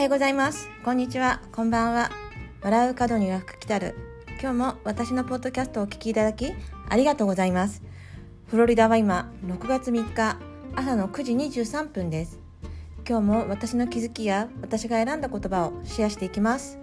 はようございます。こんにちは。こんばんは。笑う角には福来たる。今日も私のポッドキャストをお聞きいただきありがとうございます。フロリダは今6月3日朝の9時23分です。今日も私の気づきや私が選んだ言葉をシェアしていきます。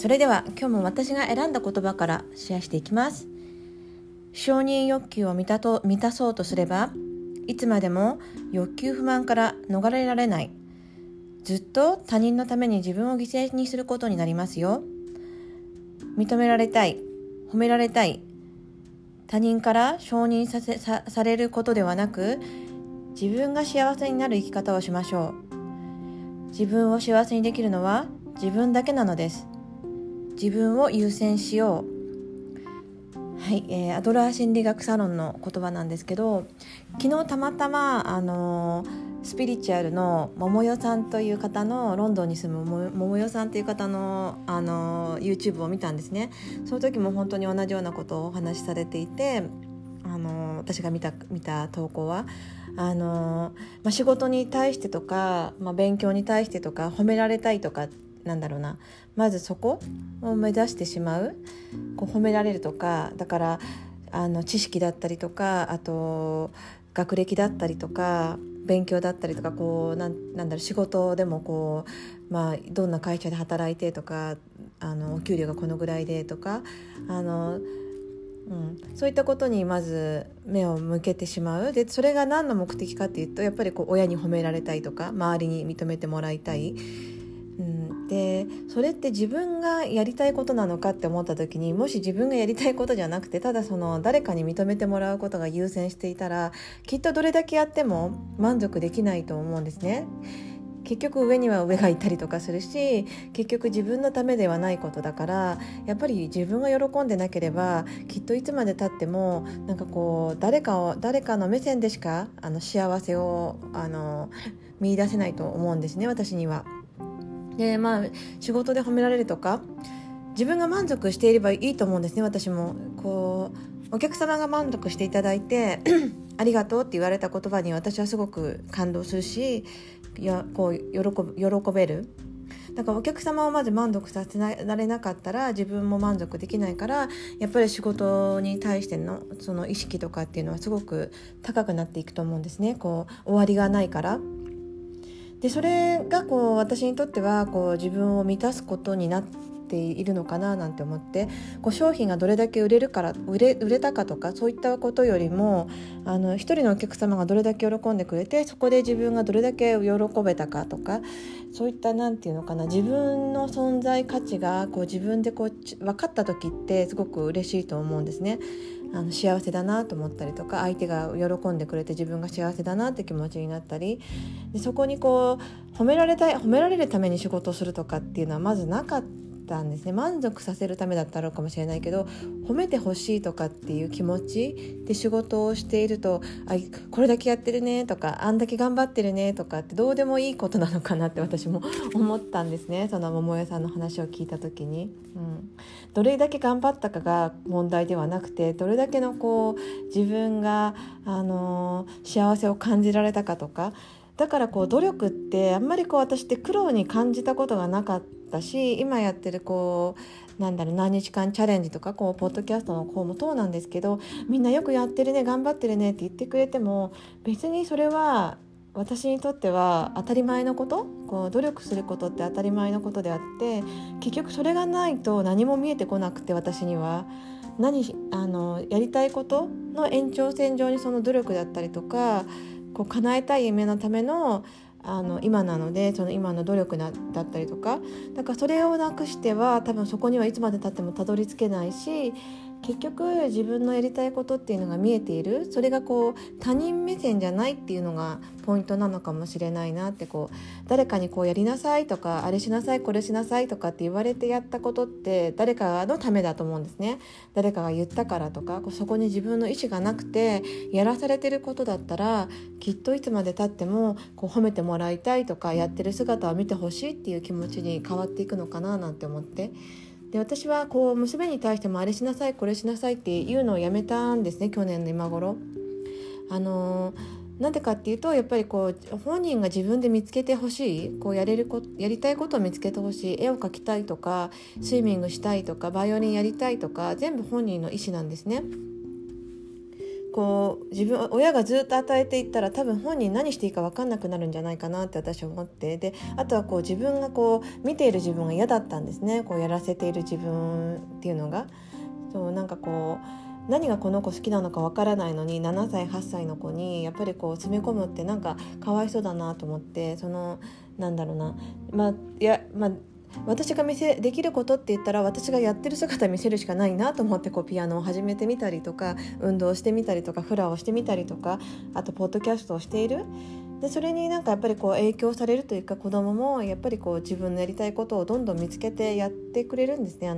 それでは今日も私が選んだ言葉からシェアしていきます。承認欲求を満たそうとすれば、いつまでも欲求不満から逃れられない。ずっと他人のために自分を犠牲にすることになりますよ。認められたい、褒められたい、他人から承認されることではなく、自分が幸せになる生き方をしましょう。自分を幸せにできるのは自分だけなのです。自分を優先しよう。はい、アドラー心理学サロンの言葉なんですけど、昨日たまたまスピリチュアルの桃代さんという方の、ロンドンに住む桃代さんという方の、YouTube を見たんですね。その時も本当に同じようなことをお話しされていて、私が見た投稿は仕事に対してとか、勉強に対してとか、褒められたいとか、まずそこを目指してしまう。褒められるとか、だから知識だったりとか、あと学歴だったりとか、勉強だったりとか、仕事でもどんな会社で働いてとか、お給料がこのぐらいでとか、そういったことにまず目を向けてしまう。で、それが何の目的かっていうと、やっぱり親に褒められたいとか、周りに認めてもらいたい。で、それって自分がやりたいことなのかって思った時に、もし自分がやりたいことじゃなくて、ただ誰かに認めてもらうことが優先していたら、きっとどれだけやっても満足できないと思うんですね。結局上には上がいたりとかするし、結局自分のためではないことだから、やっぱり自分が喜んでなければ、きっといつまでたっても誰かの目線でしか幸せを見出せないと思うんですね、私には。で、仕事で褒められるとか、自分が満足していればいいと思うんですね、私も。お客様が満足していただいてありがとうって言われた言葉に、私はすごく感動するし、喜べる。だからお客様をまず満足させられなかったら、自分も満足できないから、やっぱり仕事に対してのその意識とかっていうのはすごく高くなっていくと思うんですね。終わりがないから。で、それが私にとっては自分を満たすことになっているのかななんて思って、商品がどれだけ売れたかとか、そういったことよりも、一人のお客様がどれだけ喜んでくれて、そこで自分がどれだけ喜べたかとか、そういった自分の存在価値が自分で分かった時って、すごく嬉しいと思うんですね。幸せだなと思ったりとか、相手が喜んでくれて自分が幸せだなって気持ちになったり、で、そこに褒められるために仕事をするとかっていうのはまずなかったんですね。満足させるためだったのかもしれないけど、褒めてほしいとかっていう気持ちで仕事をしていると、これだけやってるねとか、あんだけ頑張ってるねとかって、どうでもいいことなのかなって私も思ったんですね、その桃代さんの話を聞いた時に。どれだけ頑張ったかが問題ではなくて、どれだけの自分が、幸せを感じられたかとか。だから努力ってあんまり私って苦労に感じたことがなかったし、今やってる何日間チャレンジとか、ポッドキャストのもそうなんですけど、みんなよくやってるね、頑張ってるねって言ってくれても、別にそれは私にとっては当たり前のこと、努力することって当たり前のことであって、結局それがないと何も見えてこなくて、私にはやりたいことの延長線上にその努力だったりとか、叶えたい夢のための今なので、その今の努力だったりとか、だからそれをなくしては、多分そこにはいつまでたってもたどり着けないし、結局自分のやりたいことっていうのが見えている、それがこう他人目線じゃないっていうのがポイントなのかもしれないなって、こう誰かにこうやりなさいとかあれしなさいこれしなさいとかって言われてやったことって誰かのためだと思うんですね。誰かが言ったからとか、そこに自分の意思がなくてやらされてることだったら、きっといつまで経ってもこう褒めてもらいたいとかやってる姿を見てほしいっていう気持ちに変わっていくのかななんて思って、で私はこう娘に対してもあれしなさいこれしなさいっていうのをやめたんですね、去年の今頃。なんでかっていうと、やっぱりこう本人が自分で見つけてほしい、こうやりたいことを見つけてほしい。絵を描きたいとかスイミングしたいとかバイオリンやりたいとか、全部本人の意思なんですね。こう親がずっと与えていったら、多分本人何していいか分かんなくなるんじゃないかなって私は思って、であとはこう自分がこう見ている自分が嫌だったんですね、こうやらせている自分っていうのが。そう、なんかこう何がこの子好きなのか分からないのに7歳8歳の子にやっぱりこう詰め込むってなんかかわいそうだなと思って、そのなんだろうな、私ができることって言ったら私がやってる姿見せるしかないなと思って、こうピアノを始めてみたりとか運動してみたりとかフラをしてみたりとか、あとポッドキャストをしている。でそれになんかやっぱりこう影響されるというか、子供もやっぱりこう自分のやりたいことをどんどん見つけてやってくれるんですね。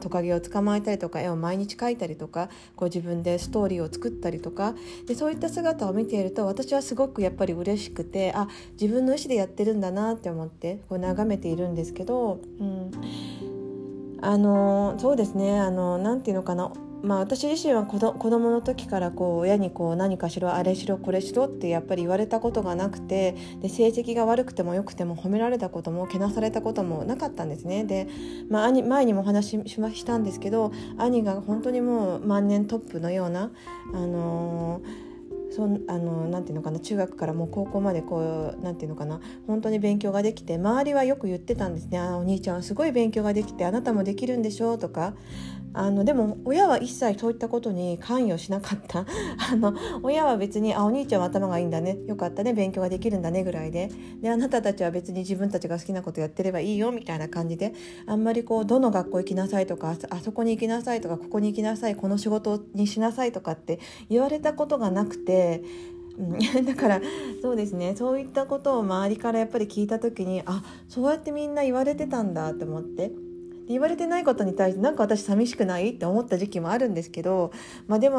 トカゲを捕まえたりとか絵を毎日描いたりとか、こう自分でストーリーを作ったりとかで、そういった姿を見ていると私はすごくやっぱり嬉しくて、あ、自分の意思でやってるんだなって思ってこう眺めているんですけど、そうですね、なんていうのかな、私自身は子供の時からこう親にこう何かしろあれしろこれしろってやっぱり言われたことがなくて、で成績が悪くても良くても褒められたこともけなされたこともなかったんですね。で、前にもお話ししたんですけど、兄が本当にもう万年トップのようななんていうのかな、中学からもう高校までこうなんていうのかな、本当に勉強ができて、周りはよく言ってたんですね。お兄ちゃんはすごい勉強ができてあなたもできるんでしょうとか。でも親は一切そういったことに関与しなかった親は別にお兄ちゃんは頭がいいんだね、よかったね、勉強ができるんだねぐらいであなたたちは別に自分たちが好きなことやってればいいよみたいな感じで、あんまりこうどの学校行きなさいとか、あそこに行きなさいとかここに行きなさいこの仕事にしなさいとかって言われたことがなくて、だからそうですね、そういったことを周りからやっぱり聞いた時に、あ、そうやってみんな言われてたんだと思って、言われてないことに対してなんか私寂しくないって思った時期もあるんですけど、でも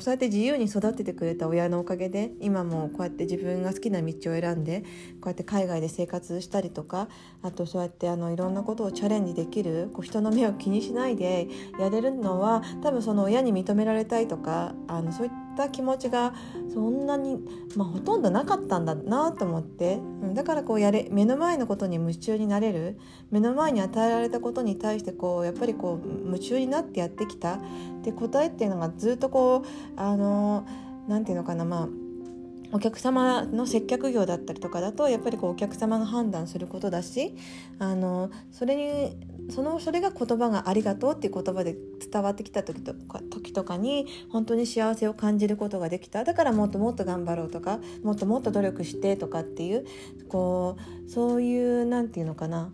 そうやって自由に育ててくれた親のおかげで、今もこうやって自分が好きな道を選んでこうやって海外で生活したりとか、あとそうやっていろんなことをチャレンジできる、こう人の目を気にしないでやれるのは、多分その親に認められたいとかそういった気持ちがそんなに、ほとんどなかったんだなと思って、だからこう目の前のことに夢中になれる、目の前に与えられたことに対してこうやっぱりこう夢中になってやってきたで、答えっていうのがずっとこうなんていうのかな、お客様の接客業だったりとかだとやっぱりこうお客様が判断することだし、それが言葉がありがとうっていう言葉で伝わってきた時とかに本当に幸せを感じることができた。だからもっともっと頑張ろうとか、もっともっと努力してとかっていう、こうそういうなんていうのかな、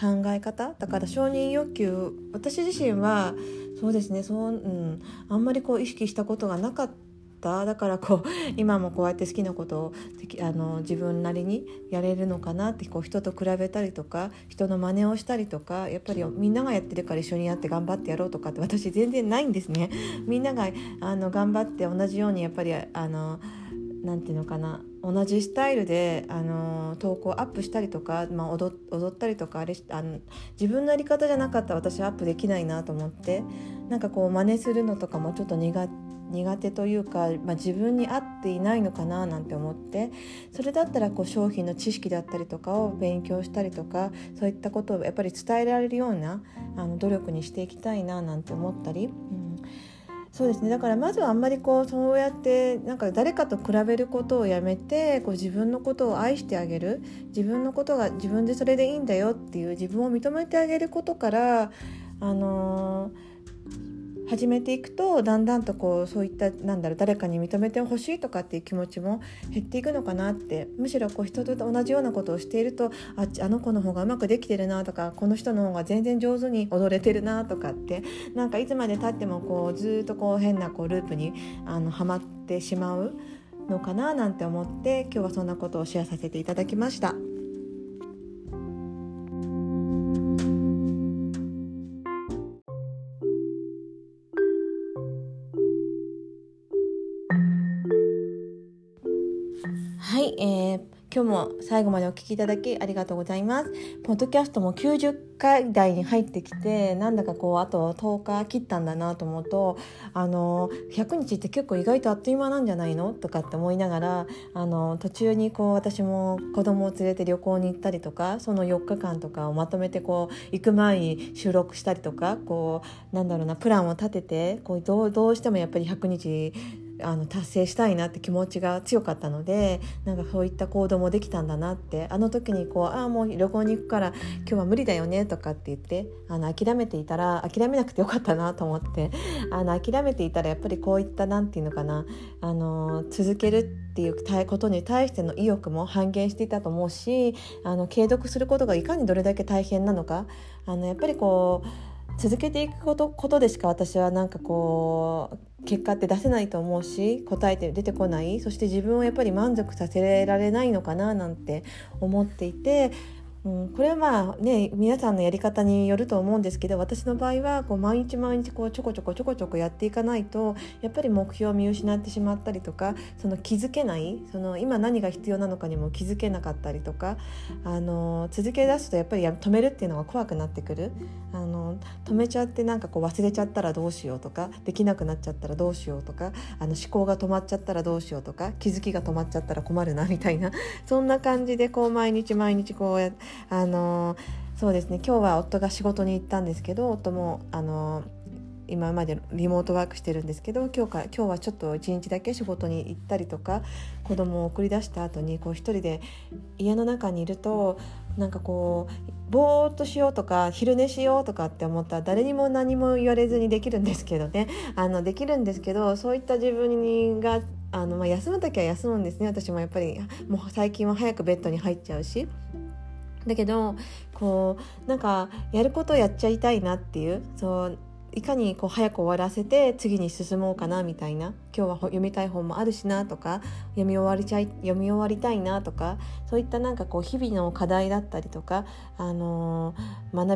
考え方だから承認欲求、私自身はそうですね、あんまりこう意識したことがなかった。だからこう今もこうやって好きなことを自分なりにやれるのかなって、こう人と比べたりとか人の真似をしたりとか、やっぱりみんながやってるから一緒にやって頑張ってやろうとかって私全然ないんですね。みんなが頑張って同じようにやっぱりなんていうのかな、同じスタイルで投稿アップしたりとか、踊ったりとか自分のやり方じゃなかったら私はアップできないなと思って、なんかこう真似するのとかもちょっと苦手というか、自分に合っていないのかななんて思って、それだったらこう商品の知識だったりとかを勉強したりとか、そういったことをやっぱり伝えられるような努力にしていきたいななんて思ったり、そうですね、だからまずはあんまりこうそうやってなんか誰かと比べることをやめて、こう自分のことを愛してあげる、自分のことが自分でそれでいいんだよっていう自分を認めてあげることから始めていくと、だんだんとこうそういった誰かに認めてほしいとかっていう気持ちも減っていくのかなって、むしろこう人と同じようなことをしていると、あの子の方がうまくできてるなとか、この人の方が全然上手に踊れてるなとかって、なんかいつまで経ってもこうずっとこう変なこうループにはまってしまうのかななんて思って、今日はそんなことをシェアさせていただきました。はい、今日も最後までお聞きいただきありがとうございます。ポッドキャストも90回台に入ってきて、なんだかこうあと10日切ったんだなと思うと、100日って結構意外とあっという間なんじゃないのとかって思いながら、途中にこう私も子供を連れて旅行に行ったりとか、その4日間とかをまとめてこう行く前に収録したりとか、こうプランを立てて、こうどうしてもやっぱり100日達成したいなって気持ちが強かったので、なんかそういった行動もできたんだなって、あの時にこうもう旅行に行くから今日は無理だよねとかって言って、諦めていたら諦めなくてよかったなと思って、諦めていたらやっぱりこういった続けるっていうことに対しての意欲も半減していたと思うし、継続することがいかにどれだけ大変なのか、やっぱりこう続けていくことでしか私はなんかこう結果って出せないと思うし、答えて出てこない、そして自分をやっぱり満足させられないのかななんて思っていて、これはまあね、皆さんのやり方によると思うんですけど、私の場合はこう毎日こうちょこちょこやっていかないと、やっぱり目標を見失ってしまったりとか、その気づけない、その今何が必要なのかにも気づけなかったりとか、続け出すとやっぱり止めるっていうのが怖くなってくる、止めちゃって、なんかこう忘れちゃったらどうしようとか、できなくなっちゃったらどうしようとか、思考が止まっちゃったらどうしようとか、気づきが止まっちゃったら困るなみたいな、そんな感じでこう毎日こうやって、そうですね、今日は夫が仕事に行ったんですけど、夫も今までリモートワークしてるんですけど、今日はちょっと1日だけ仕事に行ったりとか、子供を送り出した後にこう一人で家の中にいると、なんかこうぼーっとしようとか昼寝しようとかって思ったら、誰にも何も言われずにできるんですけどね、そういった自分が休む時は休むんですね。私もやっぱりもう最近は早くベッドに入っちゃうし、だけどこうなんかやることをやっちゃいたいなっていう、そういかにこう早く終わらせて次に進もうかなみたいな、今日は読みたい本もあるしなとか、読み終わりたいなとか、そういったなんかこう日々の課題だったりとか、学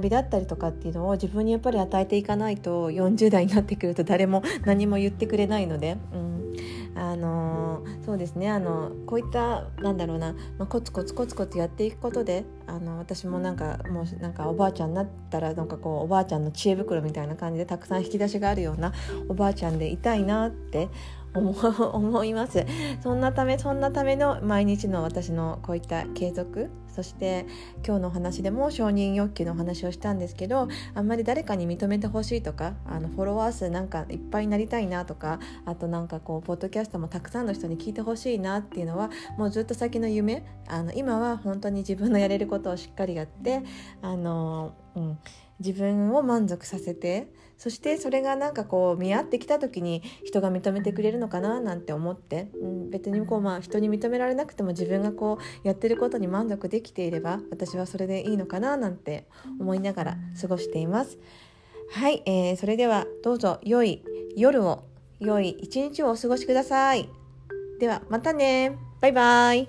びだったりとかっていうのを自分にやっぱり与えていかないと、40代になってくると誰も何も言ってくれないので、そうですね、こういったコツコツやっていくことで、私もなんかおばあちゃんになったら、なんかこうおばあちゃんの知恵袋みたいな感じでたくさん引き出しがあるようなおばあちゃんでいたいなって思います。そんなための毎日の私のこういった継続、そして今日のお話でも承認欲求のお話をしたんですけど、あんまり誰かに認めてほしいとか、フォロワー数なんかいっぱいになりたいなとか、あとなんかこうポッドキャストもたくさんの人に聞いてほしいなっていうのはもうずっと先の夢。今は本当に自分のやれることをしっかりやって、自分を満足させて、そしてそれがなんかこう見合ってきた時に人が認めてくれるのかななんて思って、別にこう人に認められなくても自分がこうやってることに満足できていれば私はそれでいいのかななんて思いながら過ごしています。はい、それではどうぞ良い夜を、良い一日をお過ごしください。ではまたね。バイバイ。